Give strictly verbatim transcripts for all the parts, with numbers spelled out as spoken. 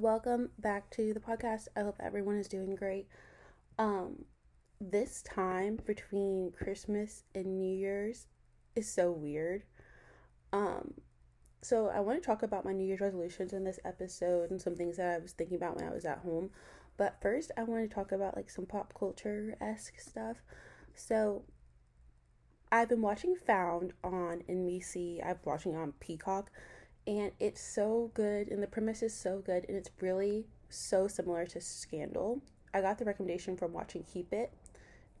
Welcome back to the podcast. I hope everyone is doing great. Um, this time between Christmas and New Year's is so weird. Um, so I want to talk about my New Year's resolutions in this episode and some things that I was thinking about when I was at home. But first, I want to talk about like some pop culture-esque stuff. So I've been watching Found on N B C. I've been watching it on Peacock. And it's so good, and the premise is so good, and it's really so similar to Scandal. I got the recommendation from watching Keep It,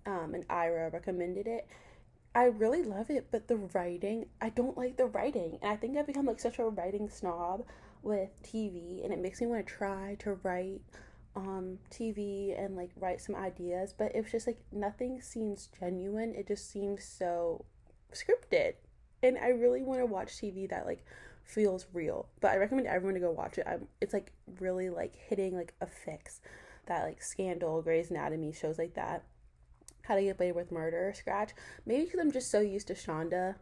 um, and Ira recommended it. I really love it, but the writing, I don't like the writing. And I think I've become like such a writing snob with T V, and it makes me want to try to write um, T V and like write some ideas. But it's just like nothing seems genuine. It just seems so scripted. And I really want to watch T V that like feels real, but I recommend everyone to go watch it. I'm, it's like really like hitting like a fix that like Scandal, Grey's Anatomy, shows like that, How to Get Away with Murder, Scratch. Maybe because I'm just so used to Shonda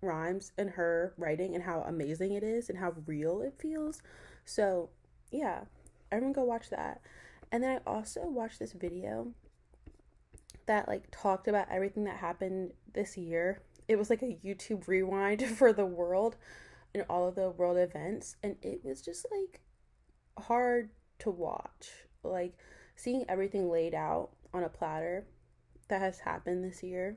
Rhimes and her writing and how amazing it is and how real it feels. So yeah, everyone go watch that. And then I also watched this video that like talked about everything that happened this year. It was like a YouTube rewind for the world and all of the world events, and it was just like hard to watch, like seeing everything laid out on a platter that has happened this year.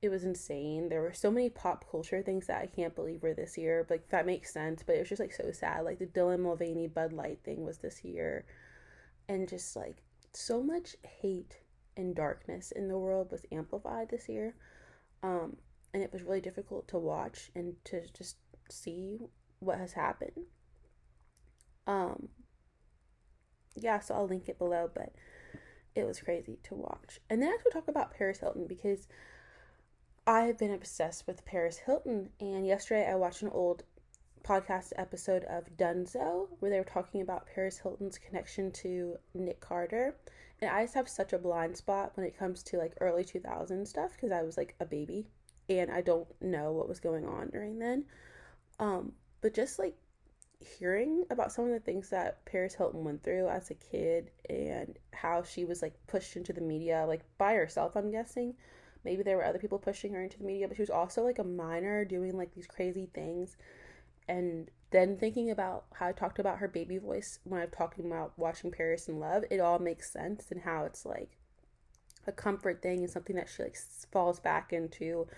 It was insane. There were so many pop culture things that I can't believe were this year, but like, that makes sense, but it was just like so sad. Like the Dylan Mulvaney Bud Light thing was this year, and just like so much hate and darkness in the world was amplified this year. um And it was really difficult to watch and to just see what has happened. Um, yeah, so I'll link it below, but it was crazy to watch. And then I have to talk about Paris Hilton, because I have been obsessed with Paris Hilton. And yesterday I watched an old podcast episode of Dunzo where they were talking about Paris Hilton's connection to Nick Carter. And I just have such a blind spot when it comes to like early two thousands stuff, because I was like a baby. And I don't know what was going on during then. Um, but just like hearing about some of the things that Paris Hilton went through as a kid and how she was like pushed into the media, like by herself, I'm guessing. Maybe there were other people pushing her into the media, but she was also like a minor doing like these crazy things. And then thinking about how I talked about her baby voice when I'm talking about watching Paris in Love, it all makes sense, and how it's like a comfort thing and something that she like falls back into.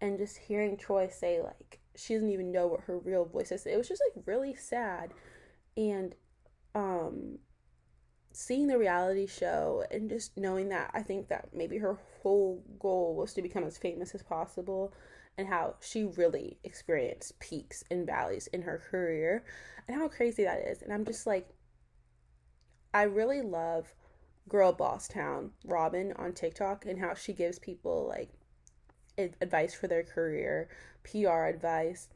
And just hearing Troy say, like, she doesn't even know what her real voice is. It was just, like, really sad. And um, seeing the reality show and just knowing that, I think that maybe her whole goal was to become as famous as possible. And how she really experienced peaks and valleys in her career. And how crazy that is. And I'm just, like, I really love Girl Boss Town, Robin, on TikTok. And how she gives people, like, advice for their career, P R advice,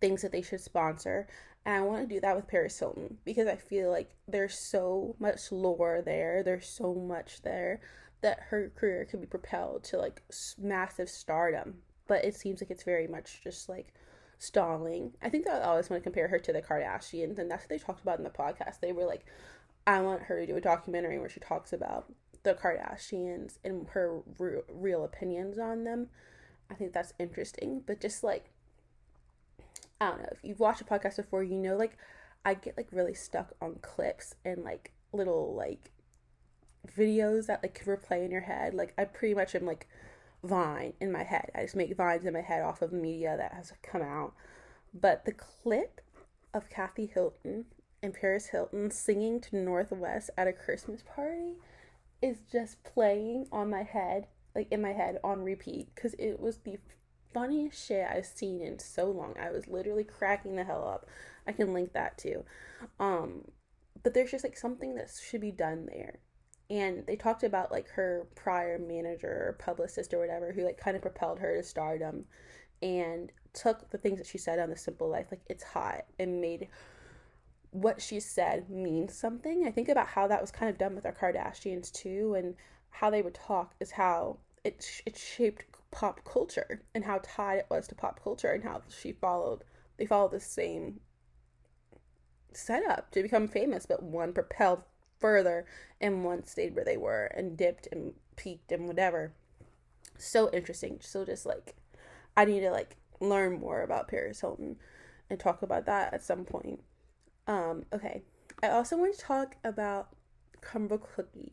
things that they should sponsor. And I want to do that with Paris Hilton, because I feel like there's so much lore there, there's so much there that her career could be propelled to like massive stardom, but it seems like it's very much just like stalling. I think that I always want to compare her to the Kardashians, and that's what they talked about in the podcast. They were like, I want her to do a documentary where she talks about the Kardashians and her re- real opinions on them. I think that's interesting. But just like, I don't know, if you've watched a podcast before, you know, like I get like really stuck on clips and like little like videos that like could replay in your head. Like I pretty much am like Vine in my head. I just make vines in my head off of media that has come out. But the clip of Kathy Hilton and Paris Hilton singing to Northwest at a Christmas party is just playing on my head, like in my head on repeat, because it was the funniest shit I've seen in so long. I was literally cracking the hell up. I can link that too. Um, but there's just like something that should be done there. And they talked about like her prior manager or publicist or whatever, who like kind of propelled her to stardom and took the things that she said on The Simple Life, like It's Hot, and made what she said means something. I think about how that was kind of done with our Kardashians too, and how they would talk is how it sh- it shaped pop culture, and how tied it was to pop culture, and how she followed they followed the same setup to become famous, but one propelled further and one stayed where they were and dipped and peaked and whatever. So interesting. So just like, I need to like learn more about Paris Hilton and talk about that at some point. Um, okay. I also want to talk about Crumbl Cookie.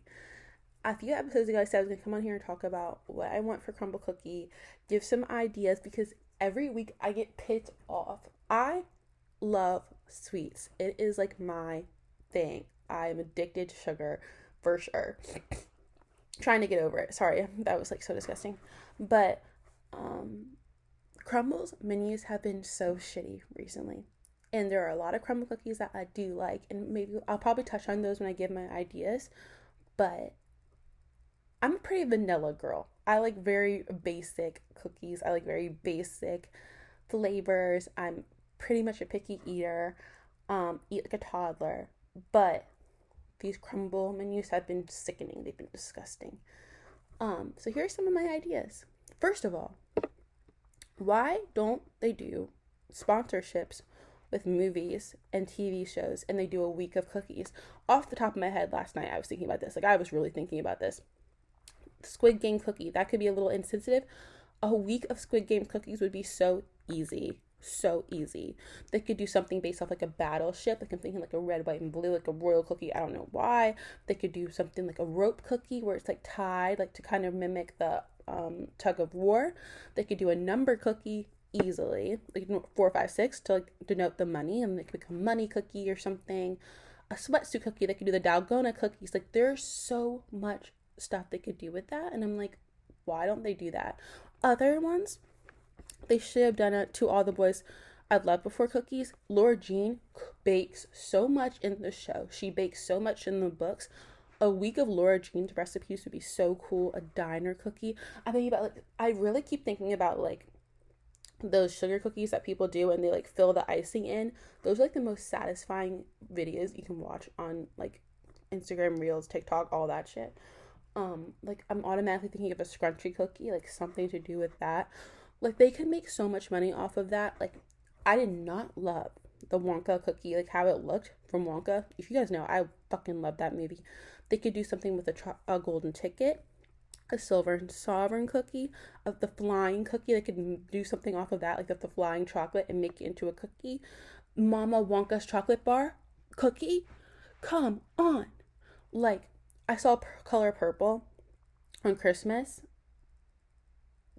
A few episodes ago, I said I was going to come on here and talk about what I want for Crumbl Cookie, give some ideas, because every week I get pissed off. I love sweets. It is like my thing. I'm addicted to sugar, for sure. Trying to get over it. Sorry, that was like so disgusting. But um, Crumbl's menus have been so shitty recently. And there are a lot of Crumbl cookies that I do like. And maybe I'll probably touch on those when I give my ideas. But I'm a pretty vanilla girl. I like very basic cookies. I like very basic flavors. I'm pretty much a picky eater. Um, eat like a toddler. But these Crumbl menus have been sickening. They've been disgusting. Um, so here are some of my ideas. First of all, why don't they do sponsorships with movies and T V shows, and they do a week of cookies? Off the top of my head, last night I was thinking about this. Like, I was really thinking about this. Squid Game cookie. That could be a little insensitive. A week of Squid Game cookies would be so easy. So easy. They could do something based off like a battleship. Like, I'm thinking like a red, white, and blue, like a royal cookie. I don't know why. They could do something like a rope cookie where it's like tied, like to kind of mimic the um tug of war. They could do a number cookie easily, like four, five, six, to like denote the money, and they could become money cookie or something. A sweatsuit cookie. They could do the Dalgona cookies. Like, there's so much stuff they could do with that, and I'm like, why don't they do that? Other ones, they should have done it to All the Boys I've Loved Before cookies. Laura Jean bakes so much in the show. She bakes so much in the books. A week of Laura Jean's recipes would be so cool. A diner cookie. I think about like, I really keep thinking about like those sugar cookies that people do and they like fill the icing in. Those are like the most satisfying videos you can watch on like Instagram Reels, TikTok, all that shit. Um, like, I'm automatically thinking of a scrunchy cookie, like something to do with that. Like, they could make so much money off of that. Like, I did not love the Wonka cookie, like how it looked from Wonka. If you guys know, I fucking love that movie. They could do something with a, tr- a golden ticket, a silver sovereign cookie, of the flying cookie. They could do something off of that, like the, the flying chocolate, and make it into a cookie. Mama Wonka's chocolate bar cookie. Come on. Like, I saw P- Color Purple on Christmas.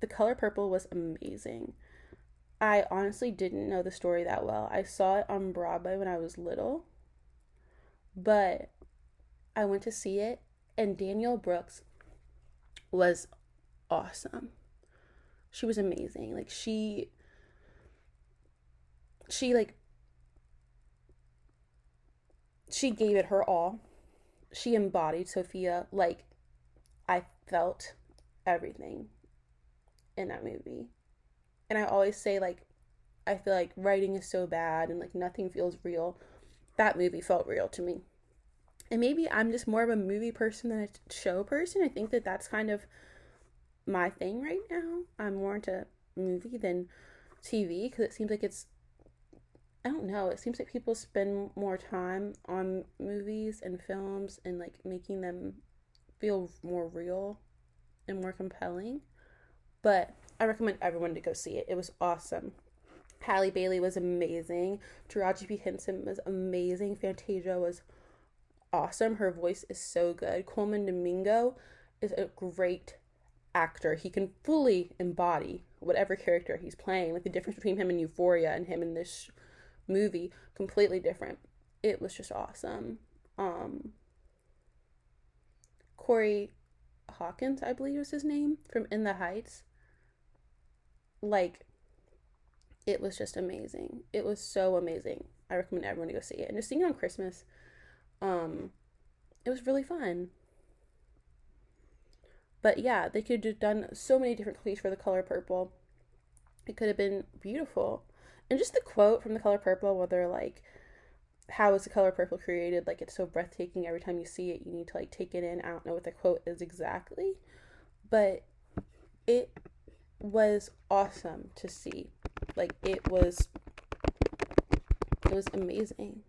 The Color Purple was amazing. I honestly didn't know the story that well. I saw it on Broadway when I was little, but I went to see it, and Daniel Brooks was awesome. She was amazing. Like, she, she, like, she gave it her all. She embodied Sophia. Like, I felt everything in that movie. And I always say, like, I feel like writing is so bad and like nothing feels real. That movie felt real to me. And maybe I'm just more of a movie person than a show person. I think that that's kind of my thing right now. I'm more into movie than T V, because it seems like it's, I don't know, it seems like people spend more time on movies and films and like making them feel more real and more compelling. But I recommend everyone to go see it. It was awesome. Halle Bailey was amazing. Taraji P. Henson was amazing. Fantasia was awesome. Her voice is so good. Coleman Domingo is a great actor. He can fully embody whatever character he's playing. Like, the difference between him in Euphoria and him in this movie, completely different. It was just awesome. Um, Corey Hawkins, I believe was his name, from In the Heights. Like, it was just amazing. It was so amazing. I recommend everyone to go see it. And just seeing it on Christmas, um, it was really fun. But yeah, they could have done so many different cookies for The Color Purple. It could have been beautiful. And just the quote from The Color Purple, where they're like, how is The Color Purple created? Like, it's so breathtaking. Every time you see it, you need to like take it in. I don't know what the quote is exactly, but it was awesome to see. Like, it was, it was amazing.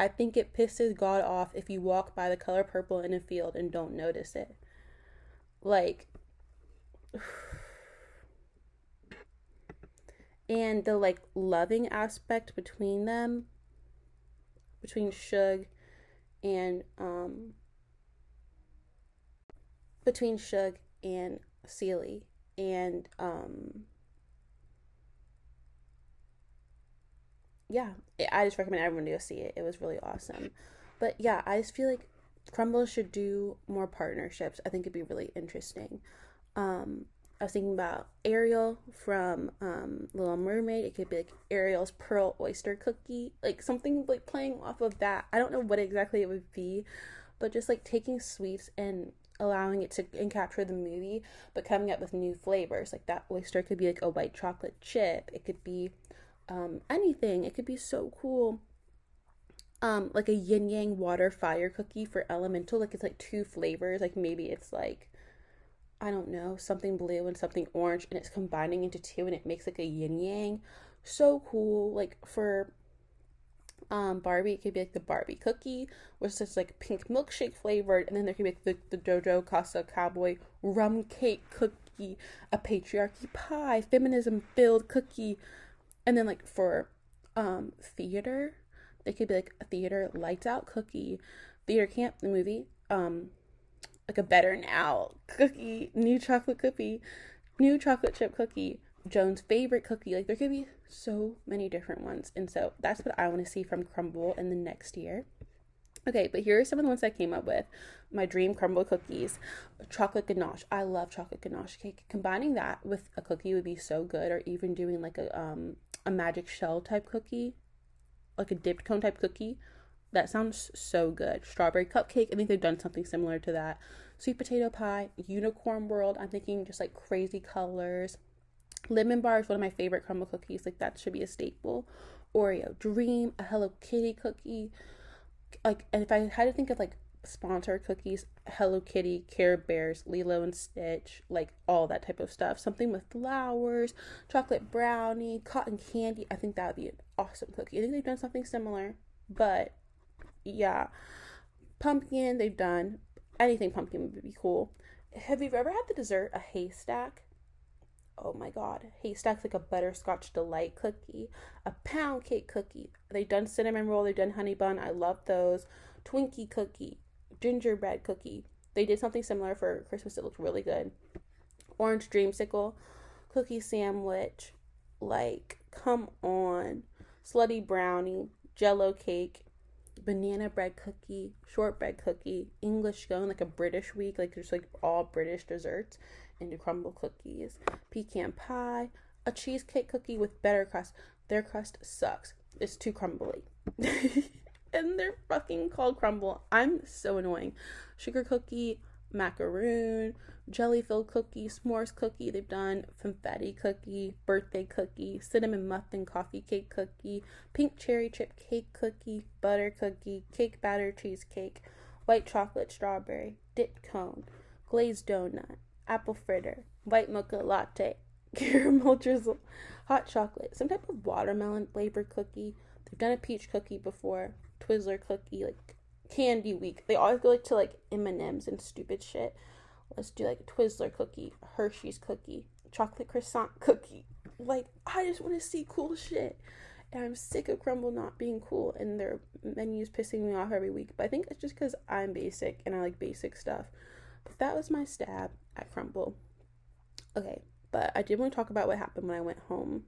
I think it pisses God off if you walk by the color purple in a field and don't notice it. Like, and the, like, loving aspect between them, between Shug and, um, between Shug and Seeley, and, um, yeah, I just recommend everyone to go see it. It was really awesome. But yeah, I just feel like Crumbl should do more partnerships. I think it'd be really interesting. Um, I was thinking about Ariel from um, Little Mermaid. It could be like Ariel's Pearl Oyster Cookie, like something like playing off of that. I don't know what exactly it would be, but just like taking sweets and allowing it to and capture the movie, but coming up with new flavors. Like that oyster could be like a white chocolate chip. It could be Um, anything. It could be so cool. Um, like a yin yang water fire cookie for elemental. Like it's like two flavors. Like maybe it's like, I don't know, something blue and something orange, and it's combining into two, and it makes like a yin yang. So cool. Like for um Barbie, it could be like the Barbie cookie, which is like pink milkshake flavored, and then there could be like the, the Dodo Casa Cowboy rum cake cookie, a patriarchy pie, feminism filled cookie. And then, like, for um, theater, it could be, like, a theater lights-out cookie, theater camp, the movie, um, like, a Better Now cookie, new chocolate cookie, new chocolate chip cookie, Joan's favorite cookie. Like, there could be so many different ones. And so that's what I want to see from Crumbl in the next year. Okay, but here are some of the ones I came up with. My dream Crumbl cookies. Chocolate ganache. I love chocolate ganache cake. Combining that with a cookie would be so good. Or even doing, like, a... um. a magic shell type cookie, like a dipped cone type cookie. That sounds so good. Strawberry cupcake, I think they've done something similar to that. Sweet potato pie, unicorn world, I'm thinking just like crazy colors. Lemon bar is one of my favorite Crumbl cookies, like that should be a staple. Oreo dream, a Hello Kitty cookie. Like, and if I had to think of like sponsored cookies, Hello Kitty, Care Bears, Lilo and Stitch, like all that type of stuff. Something with flowers, chocolate brownie, cotton candy. I think that would be an awesome cookie. I think they've done something similar, but yeah. Pumpkin, they've done. Anything pumpkin would be cool. Have you ever had the dessert, a haystack? Oh my god. Haystack's like a butterscotch delight cookie, a pound cake cookie. They've done cinnamon roll, they've done honey bun. I love those. Twinkie cookie, gingerbread cookie. They did something similar for Christmas. It looked really good. Orange dreamsicle, cookie sandwich, like, come on. Slutty brownie, jello cake, banana bread cookie, shortbread cookie, English scone, like a British week, like just like all British desserts into Crumbl cookies. Pecan pie, a cheesecake cookie with better crust. Their crust sucks. It's too crumbly. And they're fucking called Crumbl. I'm so annoying. Sugar cookie, macaroon, jelly-filled cookie, s'mores cookie. They've done confetti cookie, birthday cookie, cinnamon muffin coffee cake cookie, pink cherry chip cake cookie, butter cookie, cake batter cheesecake, white chocolate strawberry, dipped cone, glazed donut, apple fritter, white mocha latte, caramel drizzle, hot chocolate, some type of watermelon flavored cookie. They've done a peach cookie before. Twizzler cookie, like candy week. They always go like to like M and M's and stupid shit. Let's do like a Twizzler cookie, Hershey's cookie, chocolate croissant cookie. Like, I just want to see cool shit, and I'm sick of Crumbl not being cool and their menus pissing me off every week. But I think it's just because I'm basic and I like basic stuff. But that was my stab at Crumbl. Okay, but I did want to talk about what happened when I went home.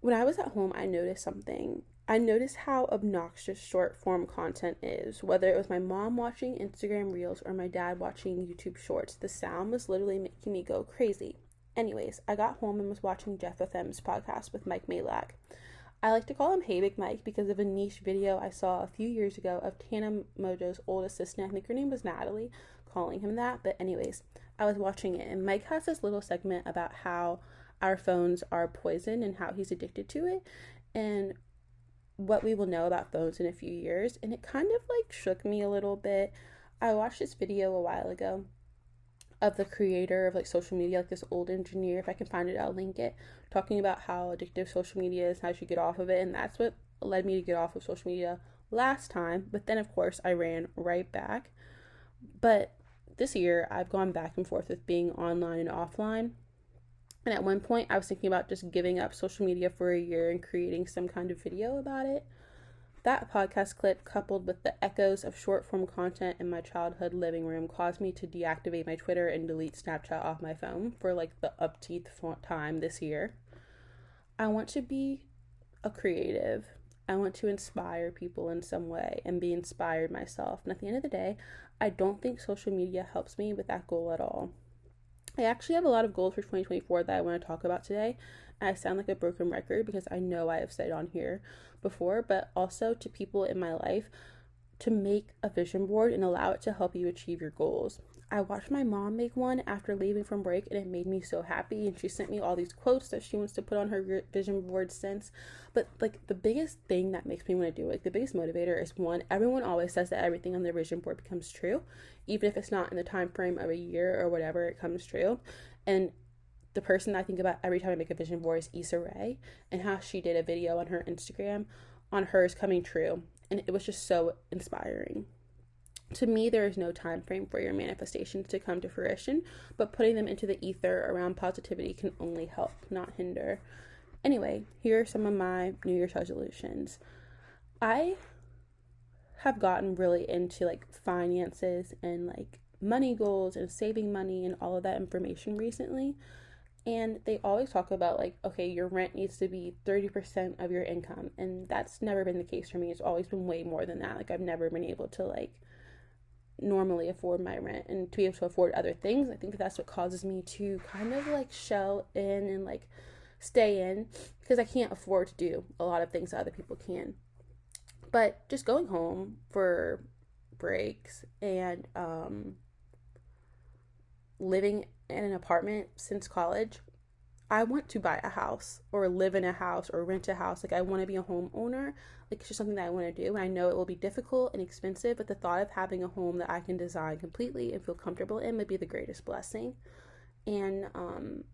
When I was at home, I noticed something. I noticed how obnoxious short-form content is. Whether it was my mom watching Instagram Reels or my dad watching YouTube Shorts, the sound was literally making me go crazy. Anyways, I got home and was watching Jeff F M's podcast with Mike Malak. I like to call him Hey Big Mike because of a niche video I saw a few years ago of Tana Mojo's old assistant, I think her name was Natalie, calling him that. But anyways, I was watching it, and Mike has this little segment about how our phones are poison and how he's addicted to it, and what we will know about phones in a few years. And it kind of like shook me a little bit. I watched this video a while ago of the creator of like social media, like this old engineer, if I can find it I'll link it, talking about how addictive social media is, how you should get off of it. And that's what led me to get off of social media last time, but then of course I ran right back. But this year I've gone back and forth with being online and offline, and at one point I was thinking about just giving up social media for a year and creating some kind of video about it. That podcast clip, coupled with the echoes of short-form content in my childhood living room, caused me to deactivate my Twitter and delete Snapchat off my phone for like the upteenth time this year. I want to be a creative. I want to inspire people in some way and be inspired myself. And at the end of the day, I don't think social media helps me with that goal at all. I actually have a lot of goals for twenty twenty-four that I want to talk about today. I sound like a broken record because I know I have said on here before, but also to people in my life, to make a vision board and allow it to help you achieve your goals. I watched my mom make one after leaving from break and it made me so happy, and she sent me all these quotes that she wants to put on her vision board since. But like the biggest thing that makes me want to do, like the biggest motivator is, one, everyone always says that everything on their vision board becomes true, even if it's not in the time frame of a year or whatever, it comes true. And the person I think about every time I make a vision board is Issa Rae, and how she did a video on her Instagram on hers coming true, and it was just so inspiring. To me, there is no time frame for your manifestations to come to fruition, but putting them into the ether around positivity can only help, not hinder. Anyway, here are some of my New Year's resolutions. I have gotten really into like finances and like money goals and saving money and all of that information recently. And they always talk about like, okay, your rent needs to be thirty percent of your income. And that's never been the case for me. It's always been way more than that. Like I've never been able to like normally afford my rent, and to be able to afford other things, I think that that's what causes me to kind of like shell in and like stay in, because I can't afford to do a lot of things that other people can. But just going home for breaks and um living in an apartment since college, I want to buy a house or live in a house or rent a house. Like I want to be a homeowner. Like it's just something that I want to do. And I know it will be difficult and expensive, but the thought of having a home that I can design completely and feel comfortable in would be the greatest blessing. And um,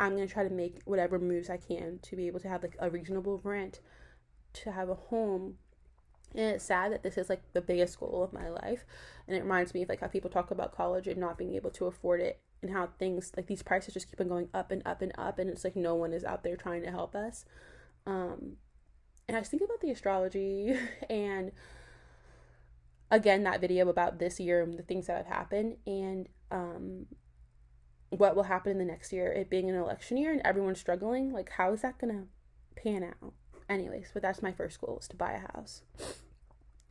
I'm going to try to make whatever moves I can to be able to have like a reasonable rent, to have a home. And it's sad that this is like the biggest goal of my life. And it reminds me of like how people talk about college and not being able to afford it, and how things like these prices just keep on going up and up and up, and it's like no one is out there trying to help us. Um, and I was thinking about the astrology and again that video about this year and the things that have happened, and um, what will happen in the next year, it being an election year and everyone's struggling. Like how is that gonna pan out? Anyways, but that's my first goal, is to buy a house.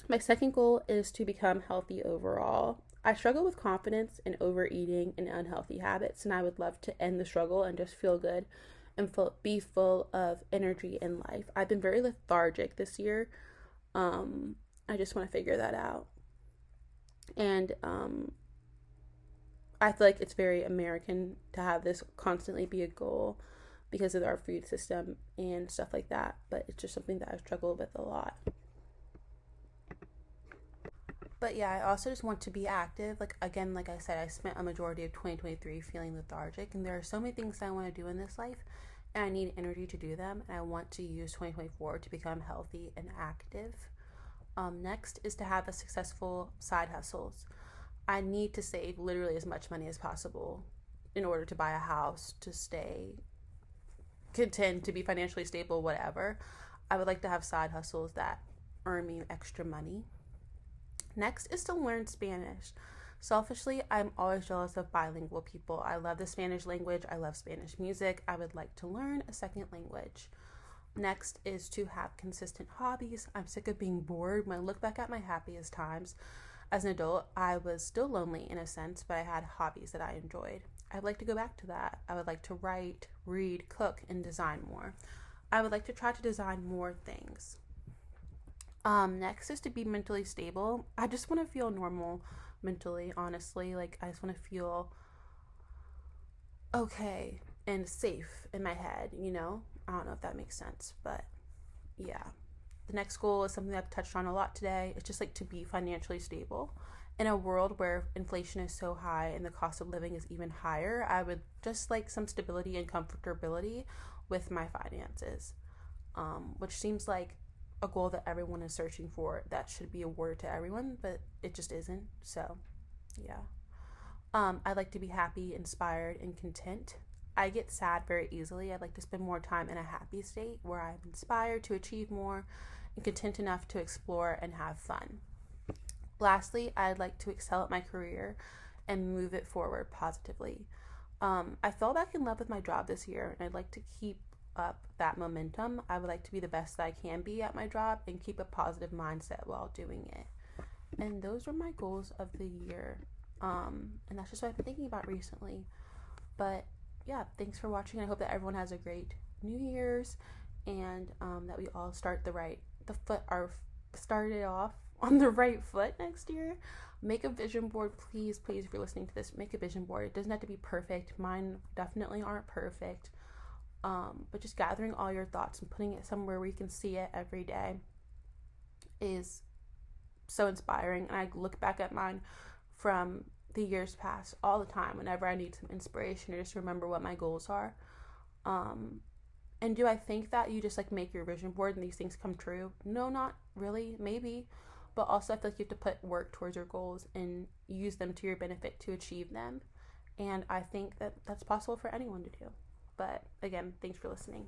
My second goal is to become healthy overall. I struggle with confidence and overeating and unhealthy habits, and I would love to end the struggle and just feel good and feel, be full of energy in life. I've been very lethargic this year. Um, I just want to figure that out. And um, I feel like it's very American to have this constantly be a goal because of our food system and stuff like that, but it's just something that I struggle with a lot. But yeah, I also just want to be active. Like, again, like I said, I spent a majority of twenty twenty-three feeling lethargic, and there are so many things that I want to do in this life, and I need energy to do them, and I want to use twenty twenty-four to become healthy and active. Um, next is to have a successful side hustles. I need to save literally as much money as possible in order to buy a house, to stay content, to be financially stable, whatever. I would like to have side hustles that earn me extra money. Next is to learn Spanish. Selfishly, I'm always jealous of bilingual people. I love the Spanish language. I love Spanish music. I would like to learn a second language. Next is to have consistent hobbies. I'm sick of being bored. When I look back at my happiest times as an adult, I was still lonely in a sense, but I had hobbies that I enjoyed. I'd like to go back to that. I would like to write, read, cook, and design more. I would like to try to design more things. Um, next is to be mentally stable. I just want to feel normal mentally, honestly. Like, I just want to feel okay and safe in my head, you know? I don't know if that makes sense, but yeah. The next goal is something I've touched on a lot today. It's just like to be financially stable. In a world where inflation is so high and the cost of living is even higher, I would just like some stability and comfortability with my finances, um, which seems like a goal that everyone is searching for. That should be a word to everyone, but it just isn't. So, yeah. Um, I like to be happy, inspired, and content. I get sad very easily. I like to spend more time in a happy state where I'm inspired to achieve more and content enough to explore and have fun. Lastly, I'd like to excel at my career and move it forward positively. Um, I fell back in love with my job this year, and I'd like to keep up that momentum. I would like to be the best that I can be at my job and keep a positive mindset while doing it. And those were my goals of the year. Um, and that's just what I've been thinking about recently. But yeah, thanks for watching. I hope that everyone has a great New Year's, and um, that we all start the right, the foot, our start it off on the right foot next year. Make a vision board, please, please. If you're listening to this, make a vision board. It doesn't have to be perfect. Mine definitely aren't perfect. Um, but just gathering all your thoughts and putting it somewhere where you can see it every day is so inspiring. And I look back at mine from the years past all the time whenever I need some inspiration or just remember what my goals are. Um, and do I think that you just like make your vision board and these things come true? No, not really, maybe, but also I feel like you have to put work towards your goals and use them to your benefit to achieve them, and I think that that's possible for anyone to do. But again, thanks for listening.